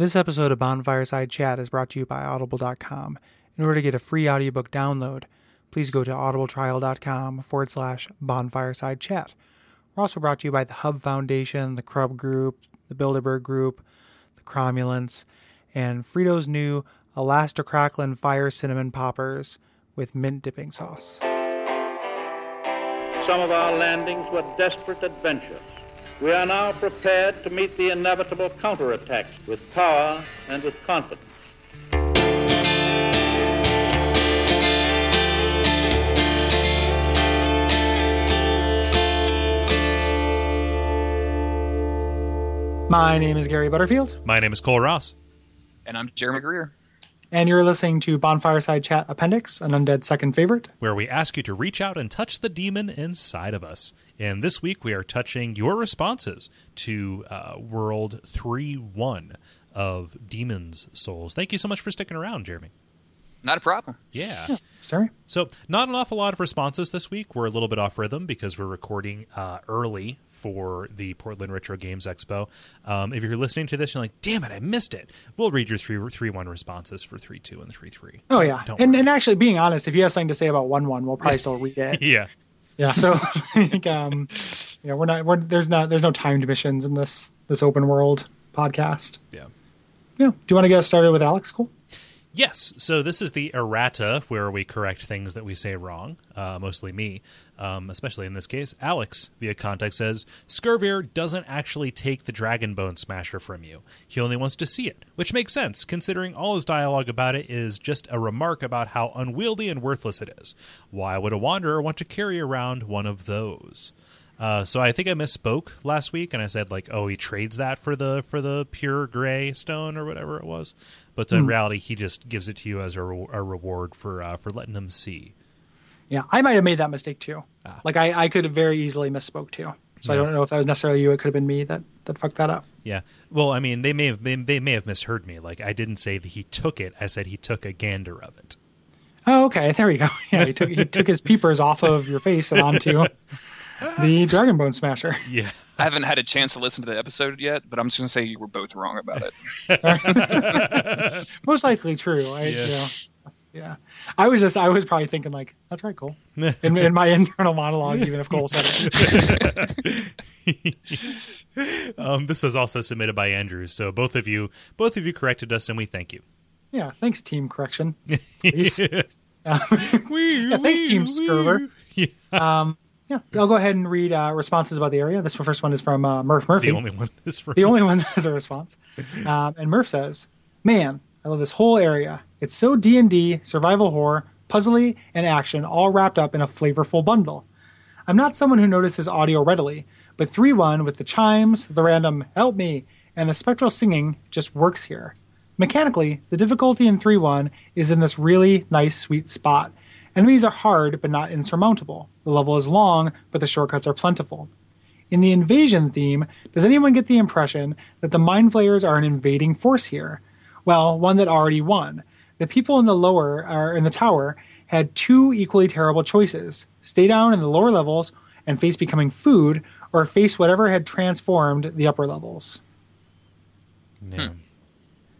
This episode of Bonfireside Chat is brought to you by Audible.com. In order to get a free audiobook download, please go to audibletrial.com/bonfiresidechat. We're also brought to you by the Hub Foundation, the Crub Group, the Bilderberg Group, the Cromulants, and Frito's new Elastacracklin Fire Cinnamon Poppers with mint dipping sauce. Some of our landings were desperate adventures. We are now prepared to meet the inevitable counterattacks with power and with confidence. My name is Gary Butterfield. My name is Cole Ross. And I'm Jeremy Greer. And you're listening to Bonfireside Chat Appendix, an undead second favorite, where we ask you to reach out and touch the demon inside of us. And this week we are touching your responses to World 3-1 of Demon's Souls. Thank you so much for sticking around, Jeremy. Not a problem. Yeah. Sorry. So not an awful lot of responses this week. We're a little bit off rhythm because we're recording early for the Portland Retro Games Expo. If you're listening to this, you're like, damn it, I missed it. We'll read your 3-1 responses for 3-2 and 3-3. Oh, yeah. And actually, being honest, if you have something to say about 1-1, we'll probably still read it. Yeah. Yeah. So, like, there's no timed missions in this open world podcast. Yeah. Yeah. Do you want to get started with Alex, Cole? Yes. So this is the errata where we correct things that we say wrong, mostly me, especially in this case. Alex, via contact, says, Scirvir doesn't actually take the Dragonbone Smasher from you. He only wants to see it, which makes sense, considering all his dialogue about it is just a remark about how unwieldy and worthless it is. Why would a wanderer want to carry around one of those? So I think I misspoke last week, and I said, like, oh, he trades that for the pure gray stone or whatever it was. But in reality, he just gives it to you as a reward for letting him see. Yeah, I might have made that mistake, too. Like, I could have very easily misspoke, too. So yeah. I don't know if that was necessarily you. It could have been me that fucked that up. Yeah. Well, I mean, they may have misheard me. Like, I didn't say that he took it. I said he took a gander of it. Oh, okay. There we go. Yeah, he took his peepers off of your face and onto the Dragonbone Smasher. Yeah. I haven't had a chance to listen to the episode yet, but I'm just going to say you were both wrong about it. Most likely true. I was probably thinking, like, that's right, Cole. In my internal monologue, even if Cole said it. This was also submitted by Andrew. So both of you corrected us, and we thank you. Yeah. Thanks, Team Correction. Please. Thanks, Team Scirvir. Yeah. Yeah, I'll go ahead and read responses about the area. This first one is from Murph Murphy. The only one that has a response. And Murph says, man, I love this whole area. It's so D&D, survival horror, puzzly, and action all wrapped up in a flavorful bundle. I'm not someone who notices audio readily, but 3-1 with the chimes, the random help me, and the spectral singing just works here. Mechanically, the difficulty in 3-1 is in this really nice sweet spot. Enemies are hard, but not insurmountable. The level is long, but the shortcuts are plentiful. In the invasion theme, does anyone get the impression that the mind flayers are an invading force here? Well, one that already won. The people in the tower had two equally terrible choices. Stay down in the lower levels and face becoming food, or face whatever had transformed the upper levels. Yeah.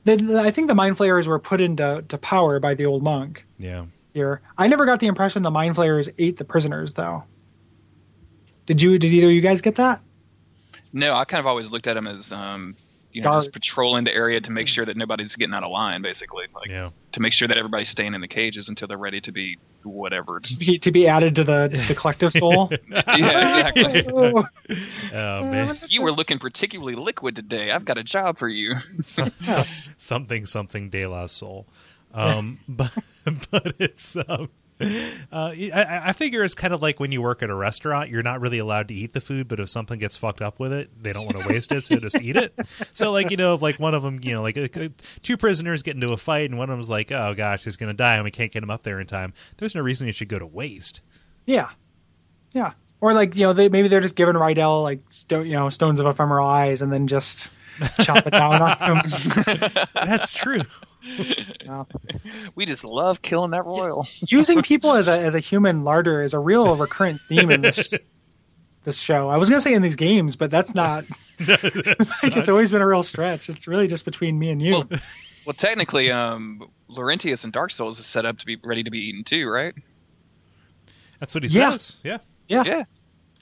I think the mind flayers were put into power by the old monk. Yeah. Here. I never got the impression the mind flayers ate the prisoners, though. Did either of you guys get that? No, I kind of always looked at them as just patrolling the area to make sure that nobody's getting out of line, basically. To make sure that everybody's staying in the cages until they're ready to be whatever. To be added to the collective soul? Yeah, exactly. Oh, man. You were looking particularly liquid today. I've got a job for you. Something de la soul. But it's I figure it's kind of like when you work at a restaurant, you're not really allowed to eat the food, but if something gets fucked up with it, they don't want to waste it, so just eat it. So like, you know, like one of them, you know, like two prisoners get into a fight and one of them's like, oh gosh, he's gonna die and we can't get him up there in time. There's no reason it should go to waste. Yeah Or like, you know, they're just giving Rydell like stones of ephemeral eyes and then just chop it down on him. That's true. No. We just love killing that royal. Using people as a human larder is a real recurrent theme in this this show. I was going to say in these games, but that's not. It's always been a real stretch. It's really just between me and you. Well, technically, Laurentius in Dark Souls is set up to be ready to be eaten too, right? That's what he says. Yeah.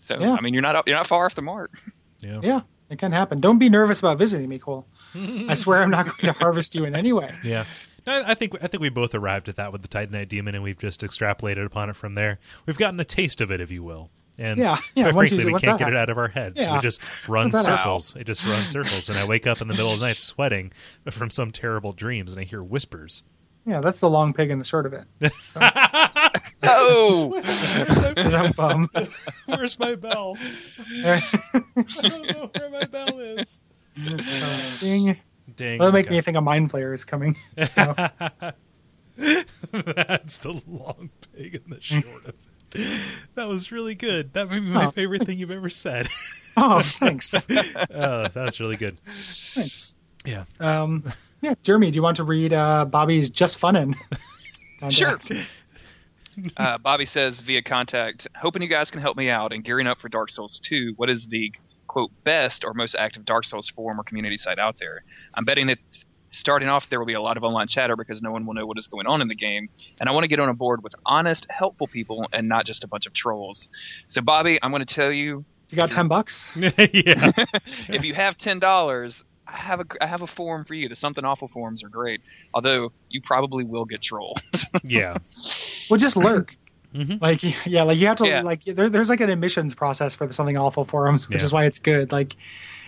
So I mean, you're not far off the mark. Yeah. It can happen. Don't be nervous about visiting me, Cole. I swear I'm not going to harvest you in any way. Yeah. I think we both arrived at that with the Titanite Demon, and we've just extrapolated upon it from there. We've gotten a taste of it, if you will. And quite frankly, we can't get it out of our heads. Yeah. So we just run circles. It just runs circles. And I wake up in the middle of the night sweating from some terrible dreams, and I hear whispers. Yeah, that's the long pig and the short of it. So. Oh! Where's my bell? I don't know where my bell is. Dang. That'll make me think a mind flayer is coming. So. That's the long pig and the short of it. That was really good. That might be my favorite thing you've ever said. Oh, thanks. That's really good. Thanks. Yeah. Yeah, Jeremy, do you want to read Bobby's Just Funnin'? Sure. Bobby says via contact, hoping you guys can help me out in gearing up for Dark Souls 2. What is the, quote, best or most active Dark Souls forum or community site out there? I'm betting that starting off there will be a lot of online chatter because no one will know what is going on in the game. And I want to get on a board with honest, helpful people and not just a bunch of trolls. So, Bobby, I'm going to tell you. You got $10? Yeah. If you have $10... I have a forum for you. The Something Awful forums are great, although you probably will get trolled. Yeah, well, just lurk. Mm-hmm. Like you have to like there's like an admissions process for the Something Awful forums, which is why it's good. Like,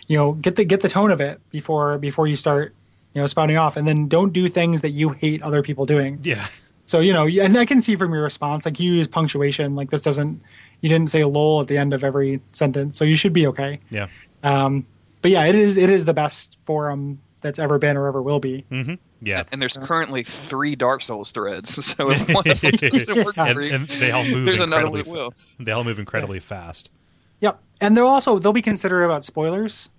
you know, get the tone of it before you start, you know, spouting off, and then don't do things that you hate other people doing. Yeah. So, you know, and I can see from your response, like you use punctuation. Like this doesn't, you didn't say lol at the end of every sentence, so you should be okay. Yeah. But yeah, it is the best forum that's ever been or ever will be. Mm-hmm. Yeah, and there's currently 3 Dark Souls threads, so if one of them doesn't work for you, they all move. There's another one that will. They all move incredibly fast. Yep, and they'll be considerate about spoilers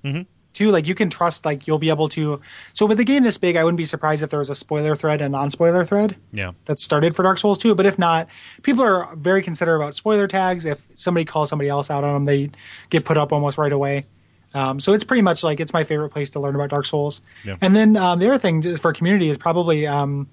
too. Like you can trust, like you'll be able to. So with a game this big, I wouldn't be surprised if there was a spoiler thread and non-spoiler thread. Yeah, that started for Dark Souls 2. But if not, people are very considerate about spoiler tags. If somebody calls somebody else out on them, they get put up almost right away. So it's pretty much like it's my favorite place to learn about Dark Souls. Yeah. And then the other thing for community is probably people are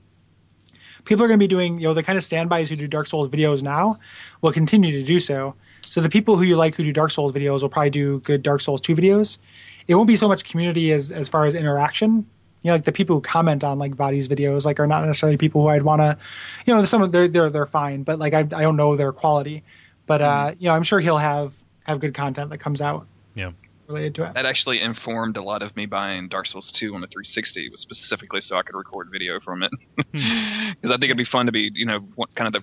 going to be doing, you know, the kind of standbys who do Dark Souls videos now will continue to do so. So the people who you like who do Dark Souls videos will probably do good Dark Souls 2 videos. It won't be so much community as far as interaction. You know, like the people who comment on like Vadi's videos like are not necessarily people who I'd want to, you know, some of they're fine, but like I don't know their quality. But you know, I'm sure he'll have good content that comes out. Yeah. Related to it. That actually informed a lot of me buying Dark Souls 2 on the 360, was specifically so I could record video from it. Because I think it'd be fun to be, you know, kind of the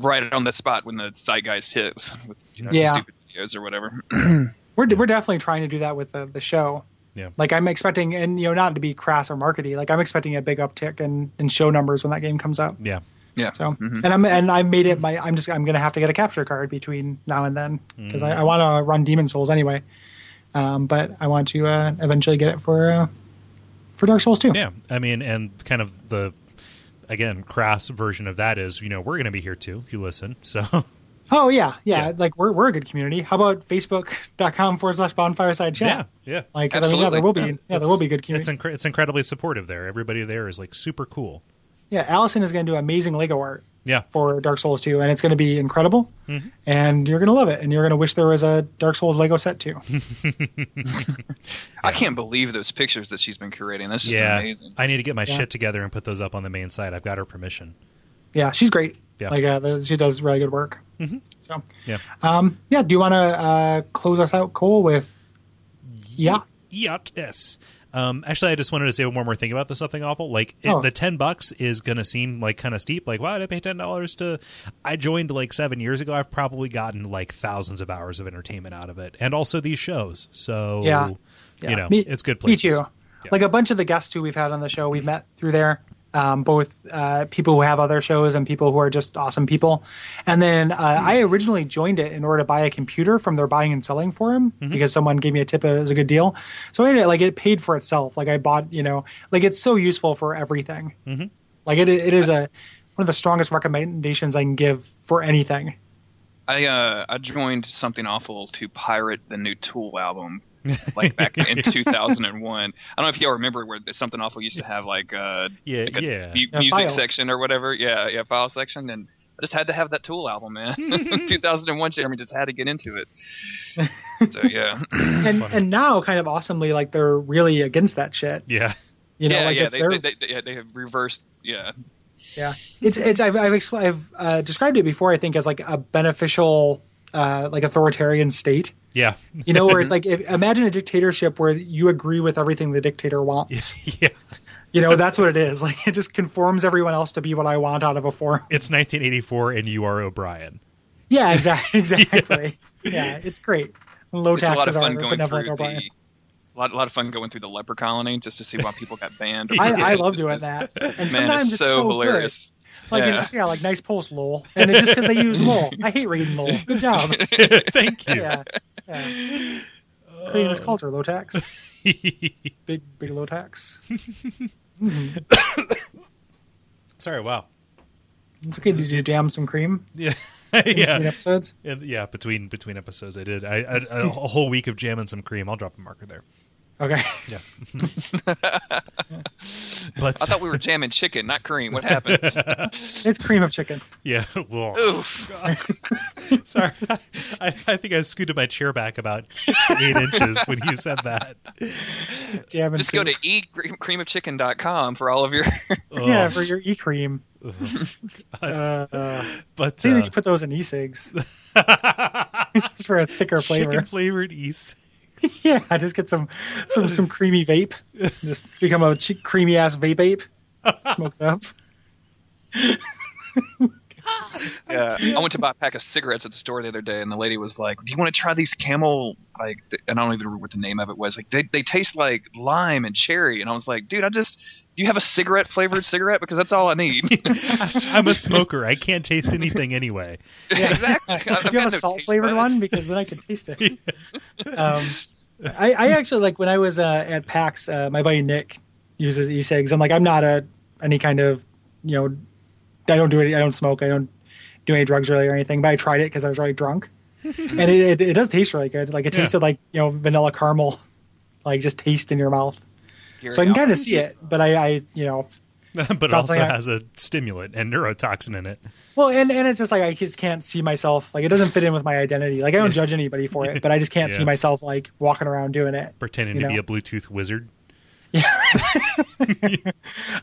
right on the spot when the zeitgeist hits with, you know, stupid videos or whatever. We're definitely trying to do that with the show. Yeah. Like I'm expecting, and you know, not to be crass or markety, like I'm expecting a big uptick in show numbers when that game comes up. Yeah. Yeah. So I'm gonna have to get a capture card between now and then because I want to run Demon's Souls anyway, but I want to eventually get it for Dark Souls 2. Yeah, I mean, and kind of the crass version of that is, you know, we're gonna be here too if you listen. So. Oh yeah. Like we're a good community. How about Facebook.com/Bonfireside Chat? Yeah. Like absolutely. I mean, there will be good community. It's incredibly supportive there. Everybody there is like super cool. Yeah, Allison is going to do amazing Lego art for Dark Souls 2, and it's going to be incredible, and you're going to love it, and you're going to wish there was a Dark Souls Lego set too. I can't believe those pictures that she's been curating. That's just amazing. I need to get my shit together and put those up on the main site. I've got her permission. Yeah, she's great. Yeah. Like, she does really good work. Mm-hmm. So, do you want to close us out, Cole, with EOTS? Actually, I just wanted to say one more thing about the Something Awful. Like the $10 is going to seem like kind of steep. Like, why did I pay $10 to? I joined like 7 years ago. I've probably gotten like thousands of hours of entertainment out of it, and also these shows. So you know, it's good places. Me too. Yeah. Like a bunch of the guests who we've had on the show, we've met through there. Both people who have other shows and people who are just awesome people. And then I originally joined it in order to buy a computer from their buying and selling forum because someone gave me a tip. It was a good deal. So I did it, like it paid for itself. Like I bought, you know, like it's so useful for everything. Mm-hmm. Like it is one of the strongest recommendations I can give for anything. I joined Something Awful to pirate the new Tool album, like back in 2001. I don't know if y'all remember where Something Awful used to have music section or whatever. Yeah, file section, and I just had to have that Tool album, man. 2001, I mean, just had to get into it. So yeah, and now kind of awesomely, like they're really against that shit. Yeah, they have reversed. Yeah. I've described it before, I think, as like a beneficial, like authoritarian state. Yeah. You know, where it's like, imagine a dictatorship where you agree with everything the dictator wants. Yeah. You know, that's what it is. Like, it just conforms everyone else to be what I want out of a forum. It's 1984 and you are O'Brien. Yeah, exactly. Yeah, it's great. Low taxes are never like O'Brien. A lot of fun going through the leper colony just to see why people got banned. I love doing that. And man, sometimes it's so hilarious. Good. Like, it's nice post, lol. And it's just because they use lol. I hate reading lol. Good job. Thank you. Yeah. Creating this culture, low tax. Big low tax. Mm-hmm. Sorry, wow. It's okay. Did you jam some cream? Yeah. Between episodes? Yeah, between episodes I did. I a whole week of jamming some cream. I'll drop a marker there. Okay. Yeah. But I thought we were jamming chicken, not cream. What happened? It's cream of chicken. Yeah. Oof. Sorry. I think I scooted my chair back about 6 to 8 inches when you said that. Just go to creamofchicken.com for all of your... Yeah, for your e-cream. But I think you put those in e-cigs. Just for a thicker flavor. Chicken-flavored e-cigs. Yeah, I just get some creamy vape. Just become a creamy ass vape. Smoke it up. Yeah, I went to buy a pack of cigarettes at the store the other day, and the lady was like, "Do you want to try these Camel?" Like, and I don't even remember what the name of it was. Like, they taste like lime and cherry, and I was like, "Dude, do you have a cigarette flavored cigarette? Because that's all I need." I'm a smoker. I can't taste anything anyway. Yeah, exactly. Do you have a salt flavored one? Because then I can taste it. I actually, like, when I was at PAX, my buddy Nick uses e-cigs. I'm like, I'm not any kind of, you know, I don't do any, I don't smoke, I don't do any drugs really or anything, but I tried it because I was really drunk. And it does taste really good. Like, it tasted like, you know, vanilla caramel, like just taste in your mouth. So I can kind of see it, but I you know. But it also has a stimulant and neurotoxin in it. Well, and it's just like, I just can't see myself. Like, it doesn't fit in with my identity. Like, I don't judge anybody for it, but I just can't see myself, like, walking around doing it. Pretending to be a Bluetooth wizard. Yeah.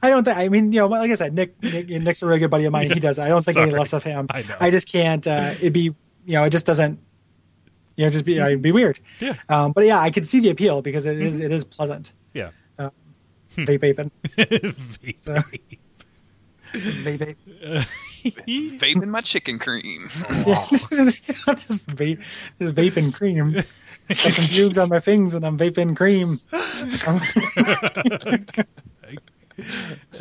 I don't think, I mean, you know, like I said, Nick's a really good buddy of mine. He does it. I don't think any less of him. I know. I just can't, it'd be, you know, it just doesn't, you know, just be, it'd be weird. Yeah. But yeah, I could see the appeal because it is pleasant. Yeah. Vaping. Vaping my chicken cream. Oh. just vaping cream. Got some fumes on my things and I'm vaping cream.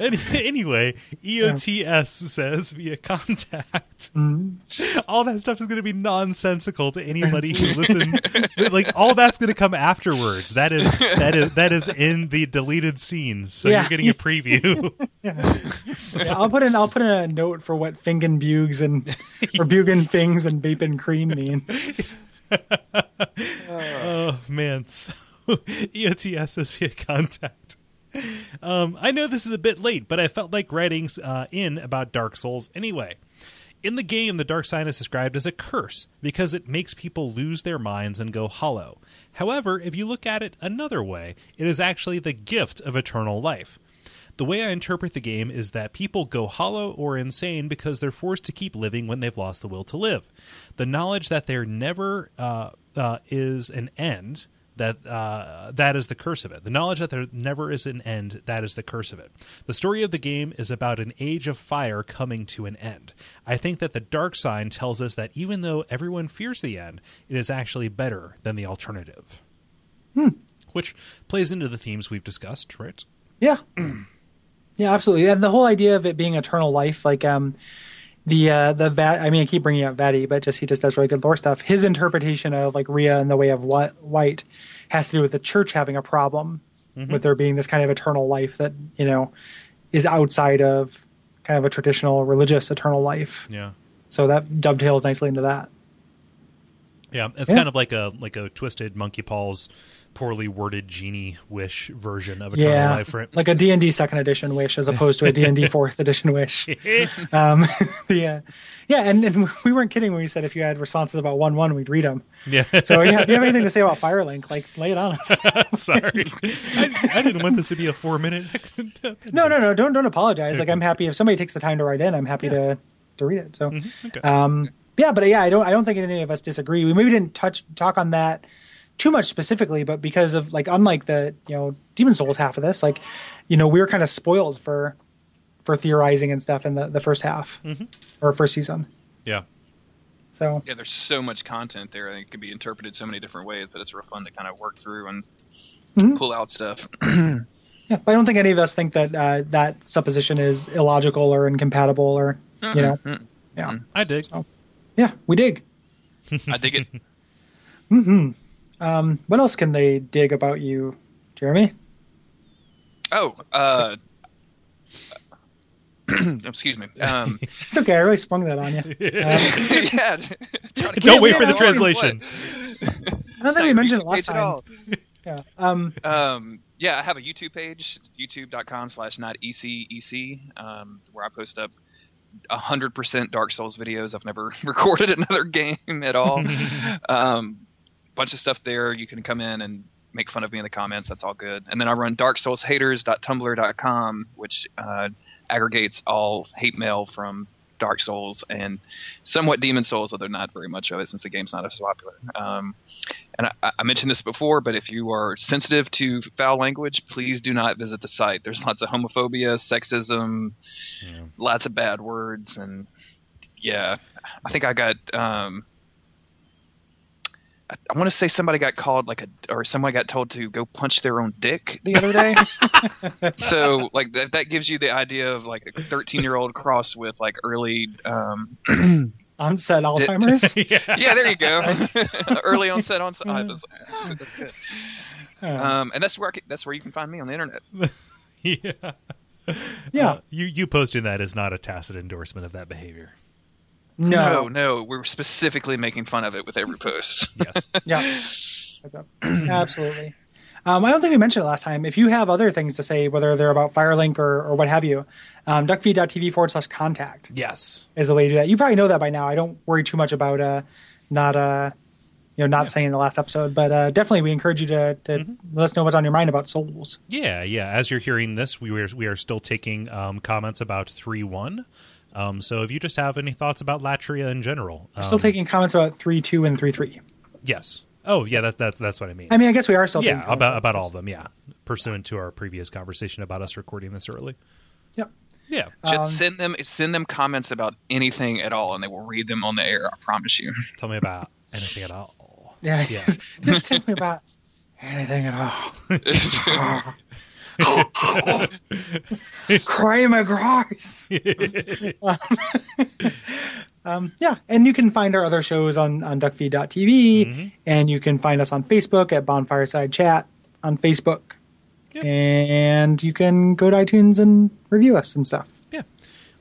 Anyway, EOTS says via contact. Mm-hmm. All that stuff is going to be nonsensical to anybody who listens. Like, all that's going to come afterwards. That is in the deleted scenes. So you're getting a preview. I'll put in a note for what Fingen Bugs and or Bugen Things and Vaping Cream means. Oh man! So EOTS says via contact. I know this is a bit late, but I felt like writing in about Dark Souls anyway. In the game, the Dark Sign is described as a curse because it makes people lose their minds and go hollow. However, if you look at it another way, it is actually the gift of eternal life. The way I interpret the game is that people go hollow or insane because they're forced to keep living when they've lost the will to live. The knowledge that there never is an end... That is the curse of it. The knowledge that there never is an end, that is the curse of it. The story of the game is about an age of fire coming to an end. I think that the Dark Sign tells us that even though everyone fears the end, it is actually better than the alternative. Which plays into the themes we've discussed, right? Yeah. Yeah, absolutely. And the whole idea of it being eternal life, like I mean, I keep bringing up Vadi, but he just does really good lore stuff. His interpretation of, like, Rhea and the Way of Light has to do with the church having a problem with there being this kind of eternal life that, you know, is outside of kind of a traditional religious eternal life. Yeah. So that dovetails nicely into that. Yeah, it's kind of like a Twisted Monkey Paws, poorly worded genie wish version of a Eternal Life, right? Like a D&D 2nd edition wish as opposed to a D&D 4th edition wish. And we weren't kidding when we said if you had responses about 1-1, we'd read them. Yeah. So yeah, if you have anything to say about Firelink, like lay it on us. Sorry, I didn't want this to be a 4-minute. No, don't apologize. Like I'm happy if somebody takes the time to write in. I'm happy to read it. So. Mm-hmm. Okay. Yeah, but yeah, I don't think any of us disagree. We maybe didn't talk on that too much specifically, but because of unlike the Demon's Souls half of this, we were kind of spoiled for theorizing and stuff in the first half or first season. Yeah. So yeah, there's so much content there, and it can be interpreted so many different ways that it's real fun to kind of work through and pull out stuff. Yeah, but I don't think any of us think that that supposition is illogical or incompatible or Yeah, I dig. So. Yeah, we dig. I dig it. Mm-hmm. What else can they dig about you, Jeremy? Oh, excuse me. It's okay. I really swung that on you. Yeah. Don't wait for the translation. I don't think we mentioned it last time. Yeah. Yeah, I have a YouTube page, youtube.com/notecec, where I post up 100% Dark Souls videos. I've never recorded another game at all. Bunch of stuff there. You can come in and make fun of me in the comments. That's all good. And then I run darksoulshaters.tumblr.com, which aggregates all hate mail from Dark Souls and somewhat Demon Souls, although not very much of it since the game's not as popular. And I mentioned this before, but if you are sensitive to foul language, please do not visit the site. There's lots of homophobia, sexism, lots of bad words, and I think I got I want to say somebody got called someone got told to go punch their own dick the other day. So that gives you the idea of a 13-year-old cross with early onset Alzheimer's. Yeah, there you go. Early onset that's good. And that's where you can find me on the internet. You posting that is not a tacit endorsement of that behavior. No, we're specifically making fun of it with every post. Yes. Absolutely. I don't think we mentioned it last time. If you have other things to say, whether they're about Firelink or what have you, duckfeed.tv/contact. Yes. Is the way to do that. You probably know that by now. I don't worry too much about not saying in the last episode, but definitely we encourage you to let us know what's on your mind about Souls. Yeah. As you're hearing this, we are still taking comments about 3.1. So if you just have any thoughts about Latria in general. We're still taking comments about 3.2 and 3.3. Yes. Oh, yeah, that's what I mean. I mean, I guess we are still taking comments. Yeah, about all of them, pursuant to our previous conversation about us recording this early. Yep. Yeah. Just send them comments about anything at all, and they will read them on the air, I promise you. Tell me about anything at all. Yeah. Just tell me about anything at all. Cry my gross. And you can find our other shows on duckfeed.tv, and you can find us on Facebook at Bonfireside Chat on Facebook, and you can go to iTunes and review us and stuff. Yeah,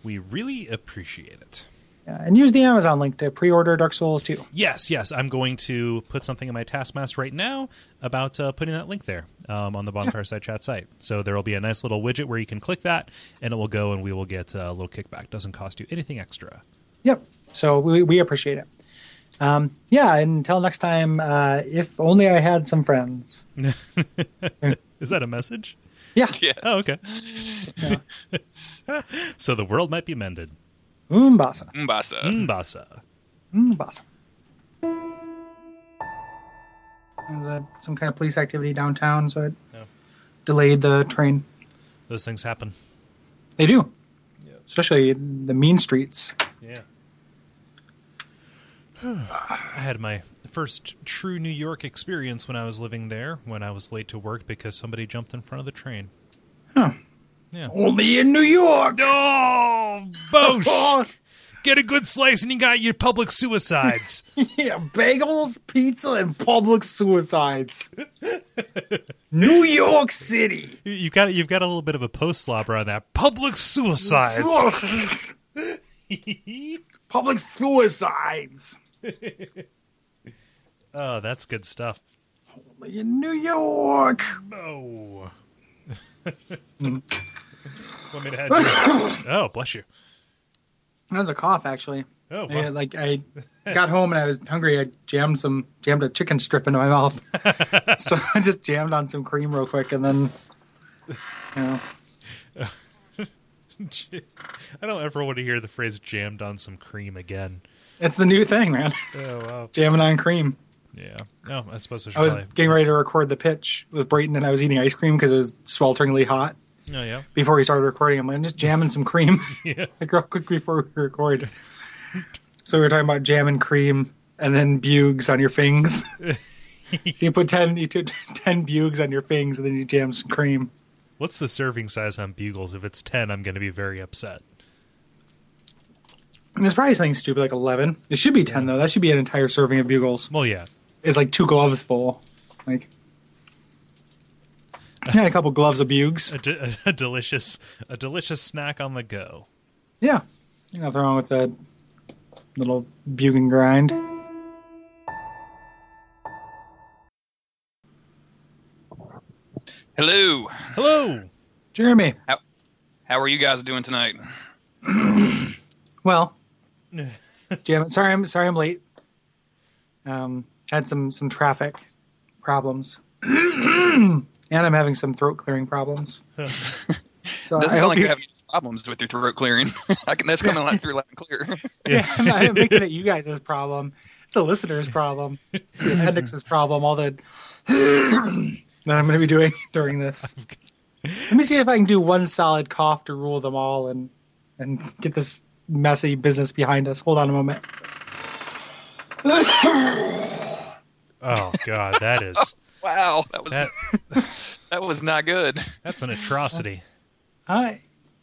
we really appreciate it. And use the Amazon link to pre-order Dark Souls 2. Yes. I'm going to put something in my taskmaster right now about putting that link there on the Bonfireside Chat site. So there will be a nice little widget where you can click that, and it will go, and we will get a little kickback. Doesn't cost you anything extra. Yep. So we appreciate it. Until next time, if only I had some friends. Is that a message? Yeah. Yes. Oh, okay. Yeah. So the world might be mended. Umbasa. There's some kind of police activity downtown, so it delayed the train. Those things happen. They do. Yeah. Especially the mean streets. Yeah. I had my first true New York experience when I was living there, when I was late to work because somebody jumped in front of the train. Huh. Yeah. Only in New York. Oh, Bosch. Get a good slice and you got your public suicides. Bagels, pizza, and public suicides. New York City. You've got a little bit of a post slobber on that. Public suicides. Public suicides. Oh, that's good stuff. Holy in New York! No. Want me to head oh, bless you. That was a cough, actually. Oh, well. I got home and I was hungry. I jammed a chicken strip into my mouth. So I just jammed on some cream real quick, and then, I don't ever want to hear the phrase "jammed on some cream" again. It's the new thing, man. Oh, wow. Jamming on cream. Yeah. No, I suppose I was getting ready to record the pitch with Brayton, and I was eating ice cream because it was swelteringly hot. Oh, yeah. Before we started recording, I'm like, I'm just jamming some cream. Yeah. Like real quick before we record. So we were talking about jamming cream and then bugs on your fings. So you put 10 bugs on your fings and then you jam some cream. What's the serving size on bugles? If it's 10, I'm going to be very upset. And there's probably something stupid like 11. It should be 10 though. That should be an entire serving of bugles. Well, yeah. It's like 2 gloves full. Like yeah, a couple gloves of bugs. A delicious snack on the go. Yeah. Nothing wrong with that little bug and grind. Hello. Hello. Jeremy. How are you guys doing tonight? Well, Jim, I'm late. Had some traffic problems, and I'm having some throat clearing problems. So doesn't sound like you're having problems with your throat clearing. That's coming out through loud and clear. Yeah, I'm not making it you guys' problem. It's the listener's problem. The appendix's problem. All the that I'm going to be doing during this. Let me see if I can do one solid cough to rule them all and get this messy business behind us. Hold on a moment. Oh God, that is wow. That was not good. That's an atrocity.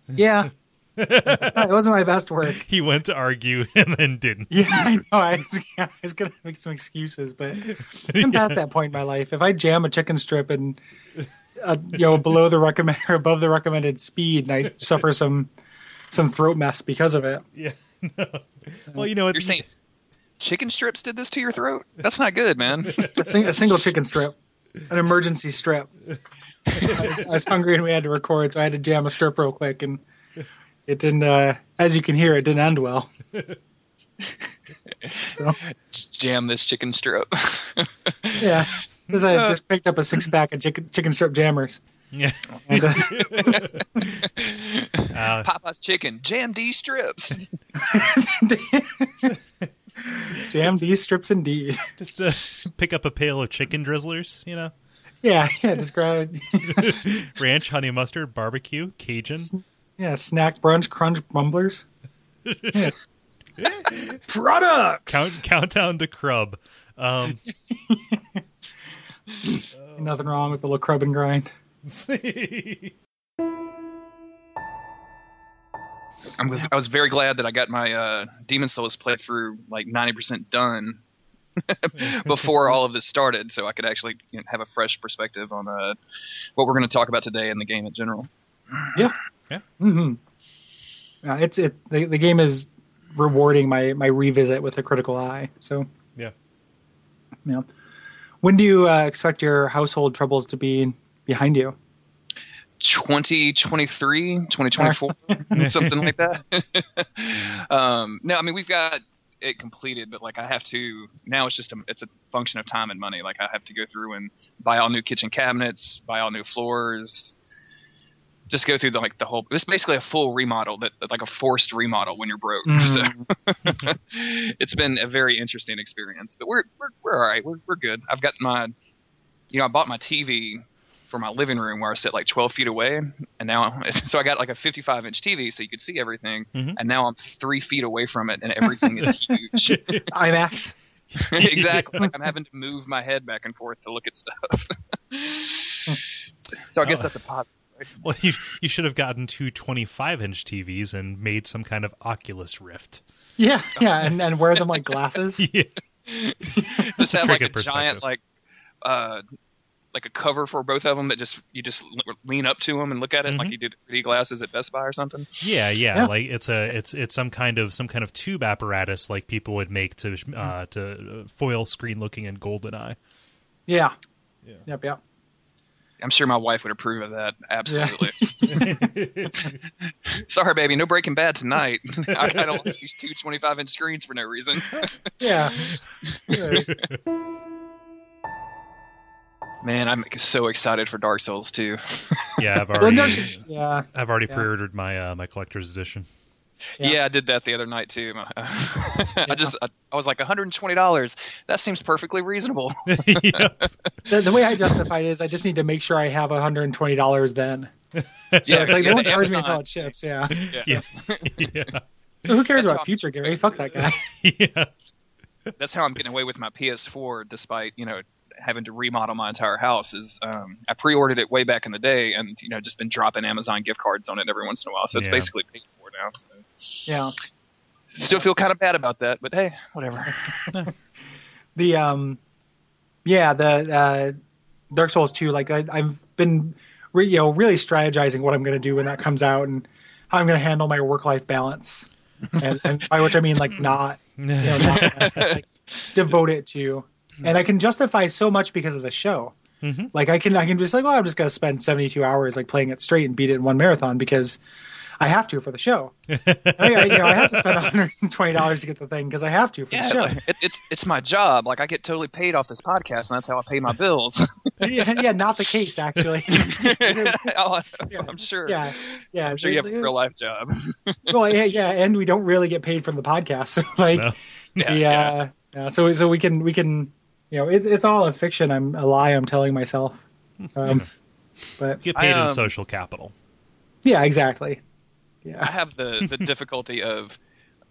Yeah. It wasn't my best work. He went to argue and then didn't. Yeah, I know. I was gonna make some excuses, but I'm past that point in my life. If I jam a chicken strip and below the recommended or above the recommended speed, and I suffer some throat mess because of it. Yeah. No. Well, you're saying chicken strips did this to your throat? That's not good, man. A single chicken strip, an emergency strip. I was hungry and we had to record, so I had to jam a strip real quick, and it didn't. As you can hear, it didn't end well. So jam this chicken strip. Yeah, because I just picked up a 6-pack of chicken strip jammers. Yeah. And, Popeye's chicken jam D strips. Jam D strips indeed. Just pick up a pail of chicken drizzlers, Yeah, just grab it. Ranch, honey mustard, barbecue, Cajun. Snack brunch, crunch bumblers. Yeah. Products. Countdown to crub. Nothing wrong with a little crub and grind. I was very glad that I got my Demon's Souls playthrough like 90% done before all of this started, so I could actually have a fresh perspective on what we're going to talk about today and the game in general. Yeah, yeah. Mm-hmm. The game is rewarding my revisit with a critical eye. So yeah. When do you expect your household troubles to be behind you? 2023, 2024, something like that. No, I mean, we've got it completed, but I have to, now it's just it's a function of time and money. I have to go through and buy all new kitchen cabinets, buy all new floors, just go through the whole, it's basically a full remodel that a forced remodel when you're broke. So it's been a very interesting experience, but we're all right. We're good. I've got my, I bought my TV for my living room where I sit 12 feet away, and now so I got a 55-inch TV so you could see everything, and now I'm 3 feet away from it and everything is huge. IMAX. Exactly. I'm having to move my head back and forth to look at stuff. So I guess that's a positive. Right? Well, you should have gotten 2 25-inch TVs and made some kind of Oculus Rift. Yeah, and wear them like glasses. Yeah. Just have a giant like a cover for both of them that just you just lean up to them and look at it like you did 3D glasses at Best Buy or something. Yeah. Like it's some kind of tube apparatus like people would make to foil screen looking in GoldenEye. Yeah. I'm sure my wife would approve of that. Absolutely. Yeah. Sorry, baby. No Breaking Bad tonight. I don't use these two 25-inch screens for no reason. Yeah. Man, I'm so excited for Dark Souls 2. I've already pre-ordered my my collector's edition. Yeah, I did that the other night too. I was like $120. That seems perfectly reasonable. The way I justify it is I just need to make sure I have $120 then. So it's like they won't charge me until it ships. Yeah. So who cares about future Gary? Fuck that guy. Yeah. That's how I'm getting away with my PS4 despite, having to remodel my entire house is I pre-ordered it way back in the day and just been dropping Amazon gift cards on it every once in a while. So it's basically paid for now. So. Yeah. Still feel kind of bad about that, but hey, whatever. The Dark Souls 2, like I've been really strategizing what I'm going to do when that comes out and how I'm going to handle my work-life balance. and by which I mean like not devote it to. And I can justify so much because of the show. Mm-hmm. Like I can just like, well, I'm just going to spend 72 hours like playing it straight and beat it in one marathon because I have to for the show. I have to spend $120 to get the thing because I have to for the show. It's my job. Like I get totally paid off this podcast, and that's how I pay my bills. Not the case actually. I'm sure. Yeah. I'm sure you have a real life job. And we don't really get paid from the podcast. So like, no. So we can it's all a fiction. A lie I'm telling myself. But get paid in social capital. Yeah, exactly. Yeah, I have the difficulty of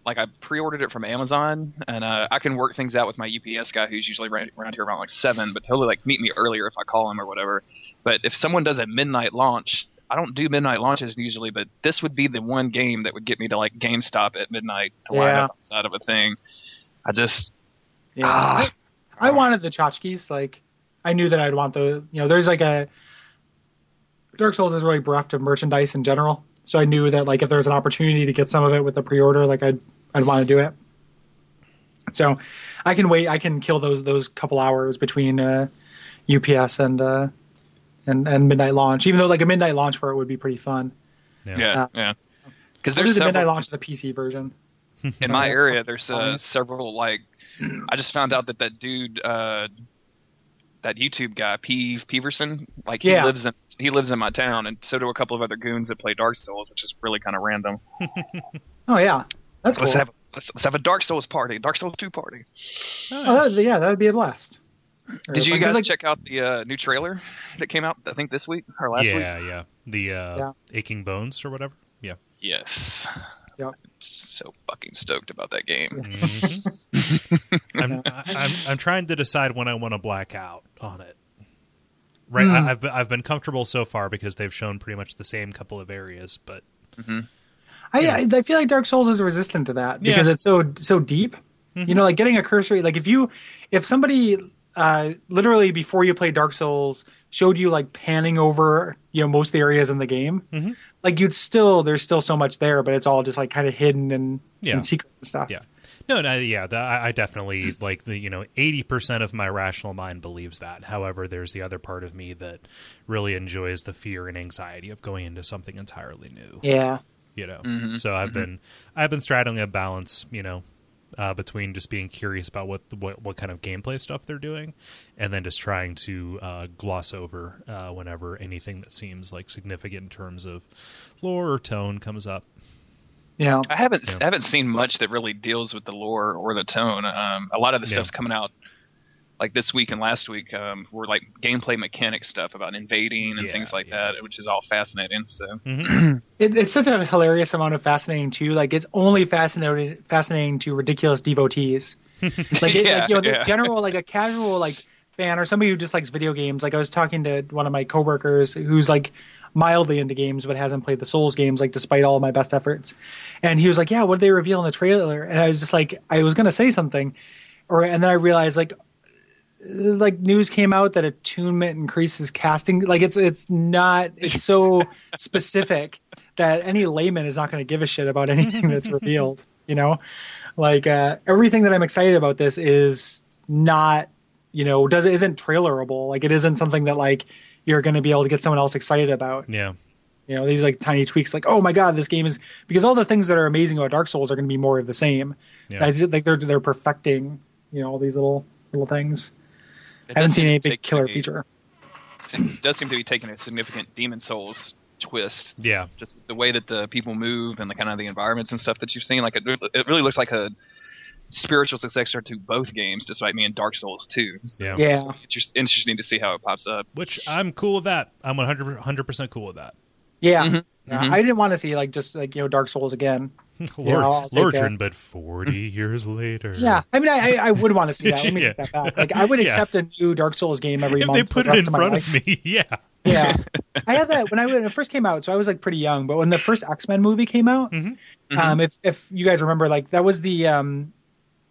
like I pre-ordered it from Amazon, and I can work things out with my UPS guy who's usually around here around like 7, but he'll like meet me earlier if I call him or whatever. But if someone does a midnight launch, I don't do midnight launches usually, but this would be the one game that would get me to like GameStop at midnight to line up outside of a thing. I wanted the tchotchkes. Like I knew that I'd want the, there's like a Dark Souls is really bereft of merchandise in general. So I knew that like if there was an opportunity to get some of it with the pre-order, like I'd want to do it. So I can wait. I can kill those couple hours between UPS and midnight launch, even though like a midnight launch for it would be pretty fun. Yeah. Cause there's the midnight launch of the PC version. In my area, there's several, like, I just found out that dude, that YouTube guy, Peeve Peverson, like, he lives in my town, and so do a couple of other goons that play Dark Souls, which is really kind of random. Oh, yeah. That's cool. Let's have a Dark Souls party, Dark Souls 2 party. That would be a blast. Did you guys check out the new trailer that came out, I think, this week or last week? Yeah. The Aching Bones or whatever? Yeah. Yes. Yep. I'm so fucking stoked about that game. Mm-hmm. I'm trying to decide when I want to black out on it. Right, I've been comfortable so far because they've shown pretty much the same couple of areas, but I feel like Dark Souls is resistant to that because it's so deep. Mm-hmm. Like getting a cursory like if somebody literally before you play Dark Souls showed you like panning over most of the areas in the game. Mm-hmm. Like there's still so much there, but it's all just like kind of hidden and secret and stuff. Yeah. I definitely like the 80% of my rational mind believes that. However, there's the other part of me that really enjoys the fear and anxiety of going into something entirely new. Yeah. Mm-hmm. So I've been straddling a balance, between just being curious about what kind of gameplay stuff they're doing and then just trying to gloss over whenever anything that seems like significant in terms of lore or tone comes up. Yeah. I haven't seen much that really deals with the lore or the tone. A lot of the stuff's coming out like this week and last week were like gameplay mechanic stuff about invading and things like that, which is all fascinating. So it's such a hilarious amount of fascinating too. Like it's only fascinating to ridiculous devotees. The general, like a casual, like fan or somebody who just likes video games. Like I was talking to one of my coworkers who's like mildly into games, but hasn't played the Souls games, like despite all of my best efforts. And he was like, yeah, what did they reveal in the trailer? And I was just like, I was going to say something. And then I realized like, like news came out that attunement increases casting. Like it's so specific that any layman is not going to give a shit about anything that's revealed, you know, like everything that I'm excited about this is not, you know, isn't trailerable. Like it isn't something that like you're going to be able to get someone else excited about. Yeah. You know, these like tiny tweaks like, oh my God, this game is, because all the things that are amazing about Dark Souls are going to be more of the same. Yeah. Like they're perfecting, you know, all these little things. I haven't seen any big killer feature. It does seem to be taking a significant Demon's Souls twist. Yeah. Just the way that the people move and the kind of the environments and stuff that you've seen. Like it really looks like a spiritual successor to both games, despite being Dark Souls 2. So yeah. It's just interesting to see how it pops up. Which I'm cool with that. I'm 100% cool with that. Yeah. Mm-hmm. I didn't want to see like Dark Souls again. Lordran, but 40 years later. Yeah, I mean, I would want to see that. Let me take that back. Like, I would accept a new Dark Souls game every month. They put it in front of me. Yeah, yeah. I had that when it first came out, so I was like pretty young. But when the first X-Men movie came out, if you guys remember, like that was the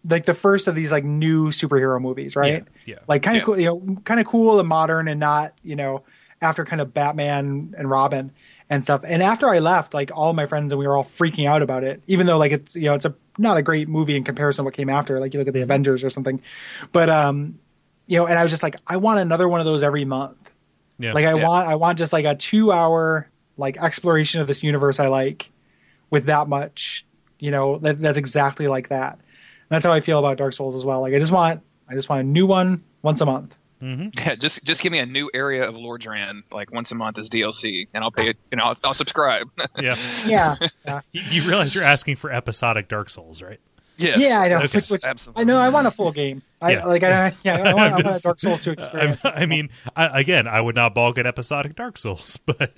like the first of these like new superhero movies, right? Yeah. Like kind of cool, you know, kind of cool and modern, and not, you know, after kind of Batman and Robin and stuff. And after I left, like all my friends and we were all freaking out about it, even though like it's, you know, it's a not a great movie in comparison to what came after, like you look at the Avengers or something, but you know, and I was just like, I want another one of those every month. Yeah. Like I want just like a 2-hour like exploration of this universe I like with that much, you know, that's exactly like that. And that's how I feel about Dark Souls as well. Like I just want a new one once a month. Mm-hmm. Yeah, just give me a new area of Lordran like once a month as DLC, and I'll pay it. You know, I'll subscribe. Yeah. You realize you're asking for episodic Dark Souls, right? Yeah. Yeah, I know. Okay. Which, absolutely. I know. I want a full game. I want a Dark Souls 2 experience. I mean, I would not balk at episodic Dark Souls, but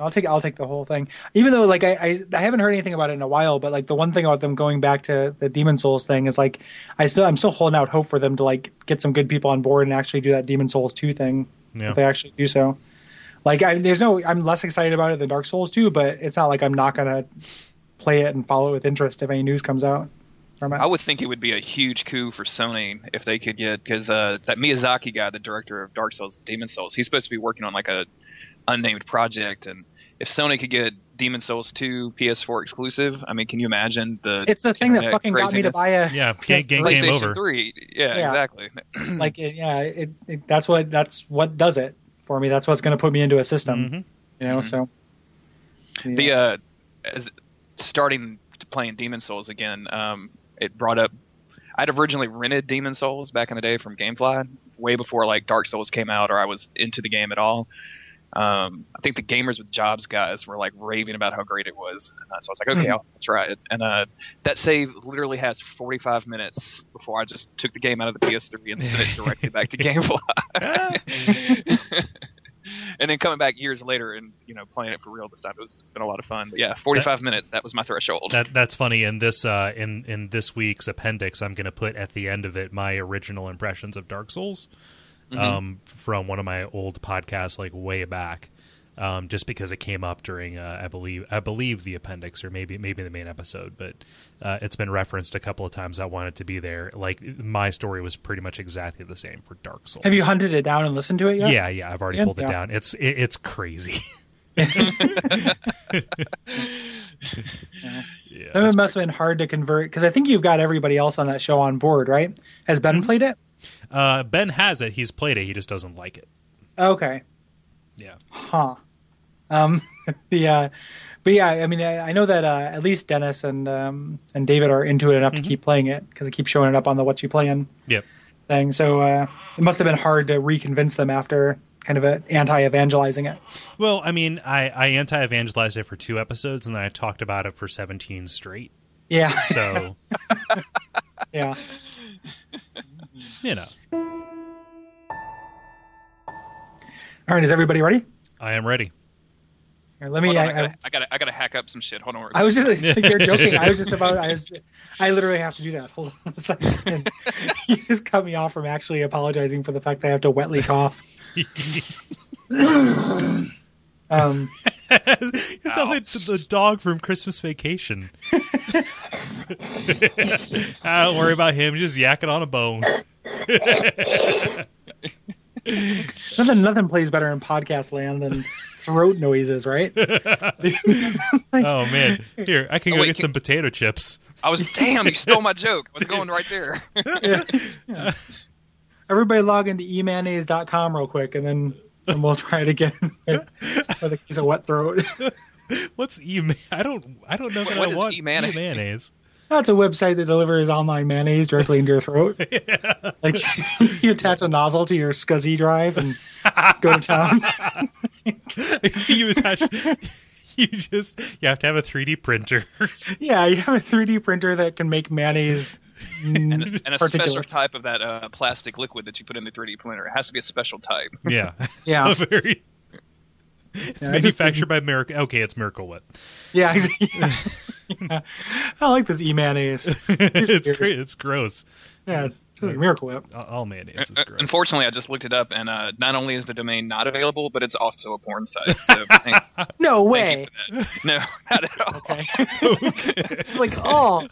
I'll take the whole thing. Even though like I haven't heard anything about it in a while, but like the one thing about them going back to the Demon's Souls thing is like I'm still holding out hope for them to like get some good people on board and actually do that Demon's Souls 2 thing. Yeah. If they actually do so. Like I'm less excited about it than Dark Souls 2, but it's not like I'm not gonna play it and follow it with interest if any news comes out. I would think it would be a huge coup for Sony if they could get, because that Miyazaki guy, the director of Dark Souls, Demon's Souls, he's supposed to be working on like a unnamed project, and if Sony could get Demon's Souls 2 PS4 exclusive, I mean, can you imagine the? It's the thing that fucking got me to buy a PlayStation over. 3. Yeah, exactly. Like, that's what does it for me. That's what's going to put me into a system, you know. Mm-hmm. So starting to playing Demon's Souls again, it brought up. I'd originally rented Demon's Souls back in the day from Gamefly, way before like Dark Souls came out, or I was into the game at all. I think the Gamers with Jobs guys were like raving about how great it was. So I was like, okay, I'll try it. And that save literally has 45 minutes before I just took the game out of the PS3 and sent it directly back to Gamefly. And then coming back years later and, you know, playing it for real this time, it's been a lot of fun. But yeah, 45 minutes, that was my threshold. That's funny. In this in this week's appendix, I'm going to put at the end of it my original impressions of Dark Souls. From one of my old podcasts, like way back, just because it came up during, I believe the appendix or maybe the main episode, but it's been referenced a couple of times. I wanted to be there. Like my story was pretty much exactly the same for Dark Souls. Have you hunted it down and listened to it yet? Yeah, I've already pulled it down. It's crazy. That must have been hard to convert because I think you've got everybody else on that show on board, right? Has Ben played it? Ben has it. He's played it. He just doesn't like it. Okay. Yeah. Huh. I mean, I know that at least Dennis and David are into it enough to keep playing it because it keeps showing it up on the What You Playin' thing. So it must have been hard to reconvince them after kind of anti-evangelizing it. Well, I mean, I anti-evangelized it for 2 episodes and then I talked about it for 17 straight. Yeah. So. Yeah. You know. All right, is everybody ready? I am ready. Here, let me. Hold on, I gotta hack up some shit. Hold on. I was just like, you're joking. I literally have to do that. Hold on a second. You just cut me off from actually apologizing for the fact that I have to wetly cough. You sound like the dog from Christmas Vacation. I don't worry about him. Just yakking on a bone. Nothing plays better in podcast land than throat noises, right? Like, oh man, here I can get some potato chips. I was damn, you stole my joke. I was going right there. Yeah. Yeah. Everybody log into emayonnaise.com real quick, and we'll try it again with a piece of wet throat. What's e-mayonnaise? I don't know what I want e-mayonnaise. That's a website that delivers online mayonnaise directly into your throat. Yeah. Like you attach a nozzle to your SCSI drive and go to town. You have to have a 3D printer. Yeah, you have a 3D printer that can make mayonnaise. And a special type of that plastic liquid that you put in the 3D printer. It has to be a special type. Yeah. Yeah. It's manufactured by Miracle. Okay, it's Miracle Whip. Yeah. Yeah. I like this e-mayonnaise. It's gross. Yeah, it's like Miracle Whip. All mayonnaise is gross. Unfortunately, I just looked it up, and not only is the domain not available, but it's also a porn site. So no way. No, not at all. Okay. It's like, oh.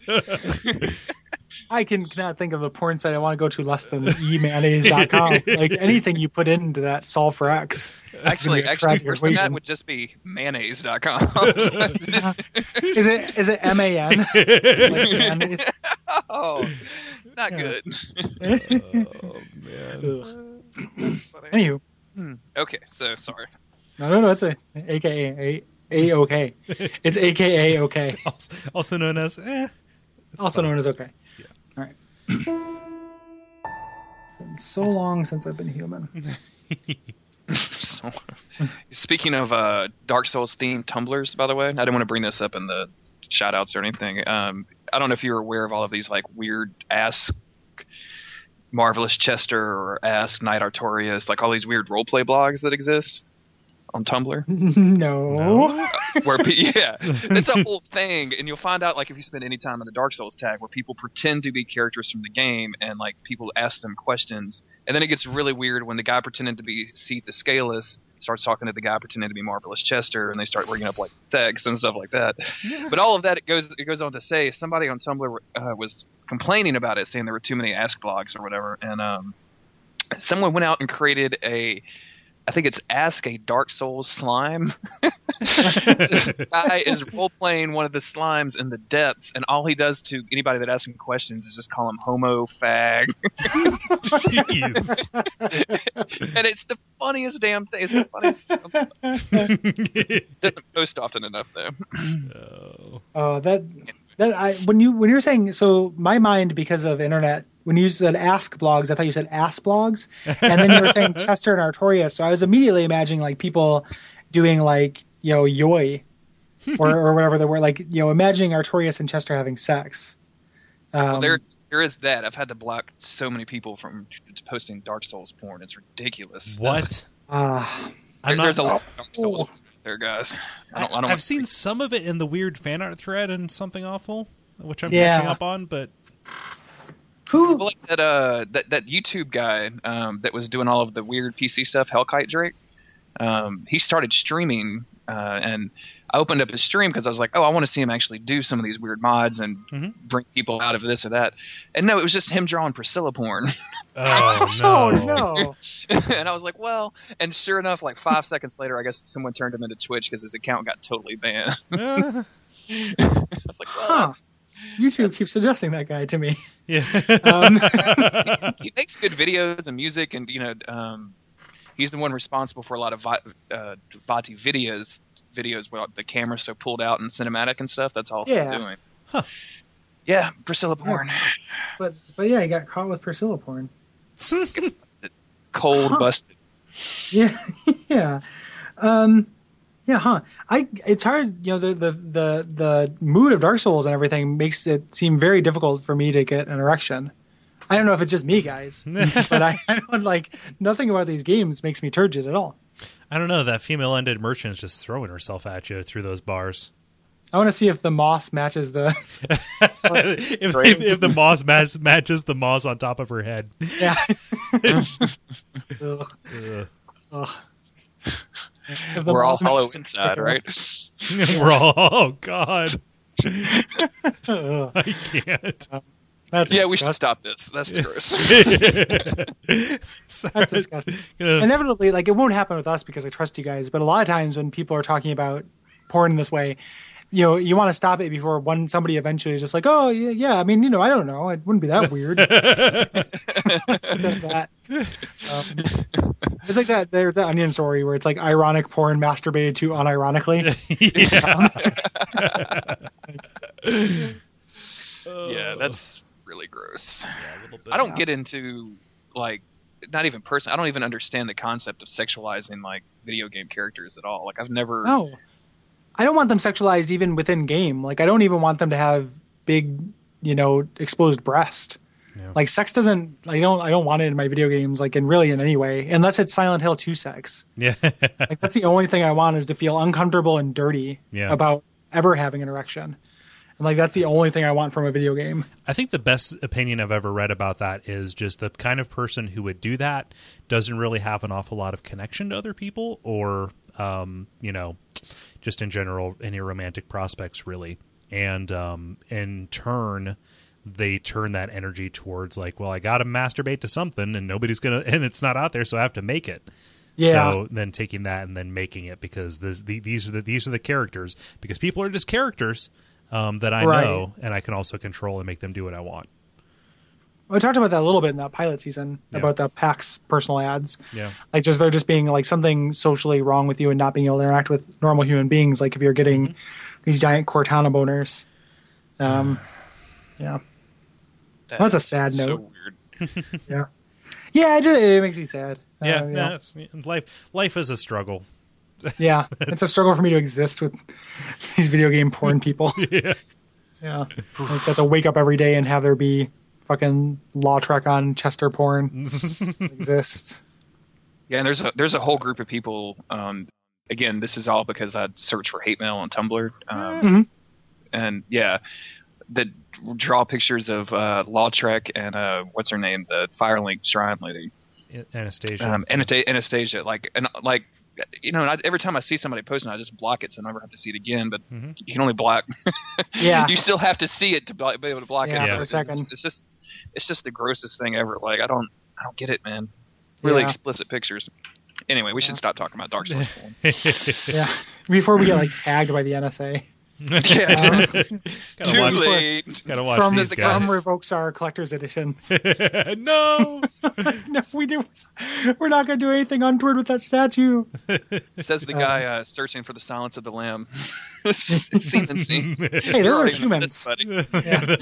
I cannot think of a porn site I want to go to less than emayonnaise.com. Like anything you put into that solve for X. Actually first thing that would just be mayonnaise.com. Is it MAN? Like mayonnaise? Oh, not good. Oh, man. Anywho. Okay, so sorry. No, it's a.k.a. It's a.k.a. okay. Also known as okay. All right. It's been so long since I've been human. Speaking of Dark Souls themed tumblers, by the way, I didn't want to bring this up in the shout outs or anything. I don't know if you're aware of all of these like weird Ask Marvelous Chester or Ask Knight Artorias, like all these weird roleplay blogs that exist on Tumblr? No. Yeah, it's a whole thing, and you'll find out, like, if you spend any time in the Dark Souls tag, where people pretend to be characters from the game, and, like, people ask them questions, and then it gets really weird when the guy pretending to be Seath the Scaleless starts talking to the guy pretending to be Marvelous Chester, and they start bringing up, like, text and stuff like that. Yeah. But all of that, it goes on to say, somebody on Tumblr was complaining about it, saying there were too many Ask blogs or whatever, and someone went out and created I think it's Ask a Dark Souls Slime. This guy is role-playing one of the slimes in the depths, and all he does to anybody that asks him questions is just call him homo fag. Jeez. And it's the funniest damn thing. It's the funniest damn thing. Doesn't post often enough, though. When you were saying, so my mind, because of internet, when you said Ask blogs, I thought you said ass blogs. And then you were saying Chester and Artorias. So I was immediately imagining like people doing like, you know, yoi or whatever they were, like, you know, imagining Artorias and Chester having sex. Well, there is that. I've had to block so many people from posting Dark Souls porn. It's ridiculous. What? There's a lot of Dark Souls porn there, guys. I've seen some of it in the weird fan art thread and Something Awful, which I'm catching up on, but... Who? Like that YouTube guy that was doing all of the weird PC stuff, Hellkite Drake, he started streaming, and I opened up his stream because I was like, oh, I want to see him actually do some of these weird mods and bring people out of this or that. And no, it was just him drawing Priscilla porn. Oh, no. And I was like, well, and sure enough, like 5 seconds later, I guess someone turned him into Twitch because his account got totally banned. I was like, well... Huh. YouTube keeps suggesting that guy to me. Yeah, he makes good videos and music, and you know, he's the one responsible for a lot of Vati videos where the camera's so pulled out and cinematic and stuff. That's all he's doing. Huh. Yeah, Priscilla porn. But yeah, he got caught with Priscilla porn. Cold busted. Yeah, yeah. Yeah, huh? It's hard, you know. The mood of Dark Souls and everything makes it seem very difficult for me to get an erection. I don't know if it's just me, guys, but I don't like nothing about these games makes me turgid at all. I don't know. That female-ended merchant is just throwing herself at you through those bars. I want to see if the moss matches the if the moss matches the moss on top of her head. Yeah. Ugh. Ugh. We're all hollow inside, right? We're all, oh God. I can't. That's yeah, disgusting. We should stop this. That's gross. That's disgusting. Yeah. Inevitably, like, it won't happen with us because I trust you guys, but a lot of times when people are talking about porn this way, you know, you want to stop it before somebody eventually is just like, oh, yeah, I mean, you know, I don't know. It wouldn't be that weird. Does that. It's like that. There's that Onion story where it's like ironic porn masturbated to unironically. Yeah. Yeah, that's really gross. Yeah, a little bit. I don't get into, like, not even personally. I don't even understand the concept of sexualizing, like, video game characters at all. Like, I've never... No. I don't want them sexualized even within game. Like, I don't even want them to have big, you know, exposed breast. Yeah. Like, sex doesn't... I don't want it in my video games, like, in really in any way. Unless it's Silent Hill 2 sex. Yeah. Like, that's the only thing I want is to feel uncomfortable and dirty about ever having an erection. And, like, that's the only thing I want from a video game. I think the best opinion I've ever read about that is just the kind of person who would do that doesn't really have an awful lot of connection to other people or, you know... just in general, any romantic prospects, really. And in turn, they turn that energy towards, like, well, I got to masturbate to something, and nobody's going to, and it's not out there, so I have to make it. Yeah. So then taking that and then making it, because these are the characters, because people are just characters that I know, and I can also control and make them do what I want. I talked about that a little bit in that pilot season about the PAX personal ads. Yeah. Like, just, they're just being like something socially wrong with you and not being able to interact with normal human beings. Like, if you're getting these giant Cortana boners. Yeah. That's a sad note. So weird. Yeah. Yeah. It makes me sad. Yeah. No, it's, life is a struggle. Yeah. It's a struggle for me to exist with these video game porn people. Yeah. Yeah. I just have to wake up every day and have there be fucking law trek on Chester porn exists. Yeah, and there's a whole group of people. Again, this is all because I search for hate mail on Tumblr, and that draw pictures of law trek and what's her name, the Firelink shrine lady, Anastasia. Anastasia, like. You know, every time I see somebody posting, I just block it, so I never have to see it again. But you can only block. Yeah, you still have to see it to be able to block it. So for a second, it's just the grossest thing ever. Like, I don't get it, man. Really explicit pictures. Anyway, we should stop talking about Dark Souls. Yeah, before we get like tagged by the NSA. Yeah, too late. Gotta watch these guys. From revokes our collector's editions. No, no, we do. We're not gonna do anything untoward with that statue. Says the guy searching for the silence of the lamb. Seen and seen. Hey, those are humans. Yeah.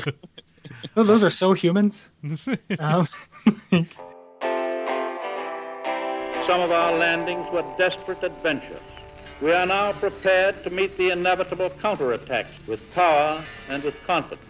Those are so humans. Some of our landings were desperate adventures. We are now prepared to meet the inevitable counterattacks with power and with confidence.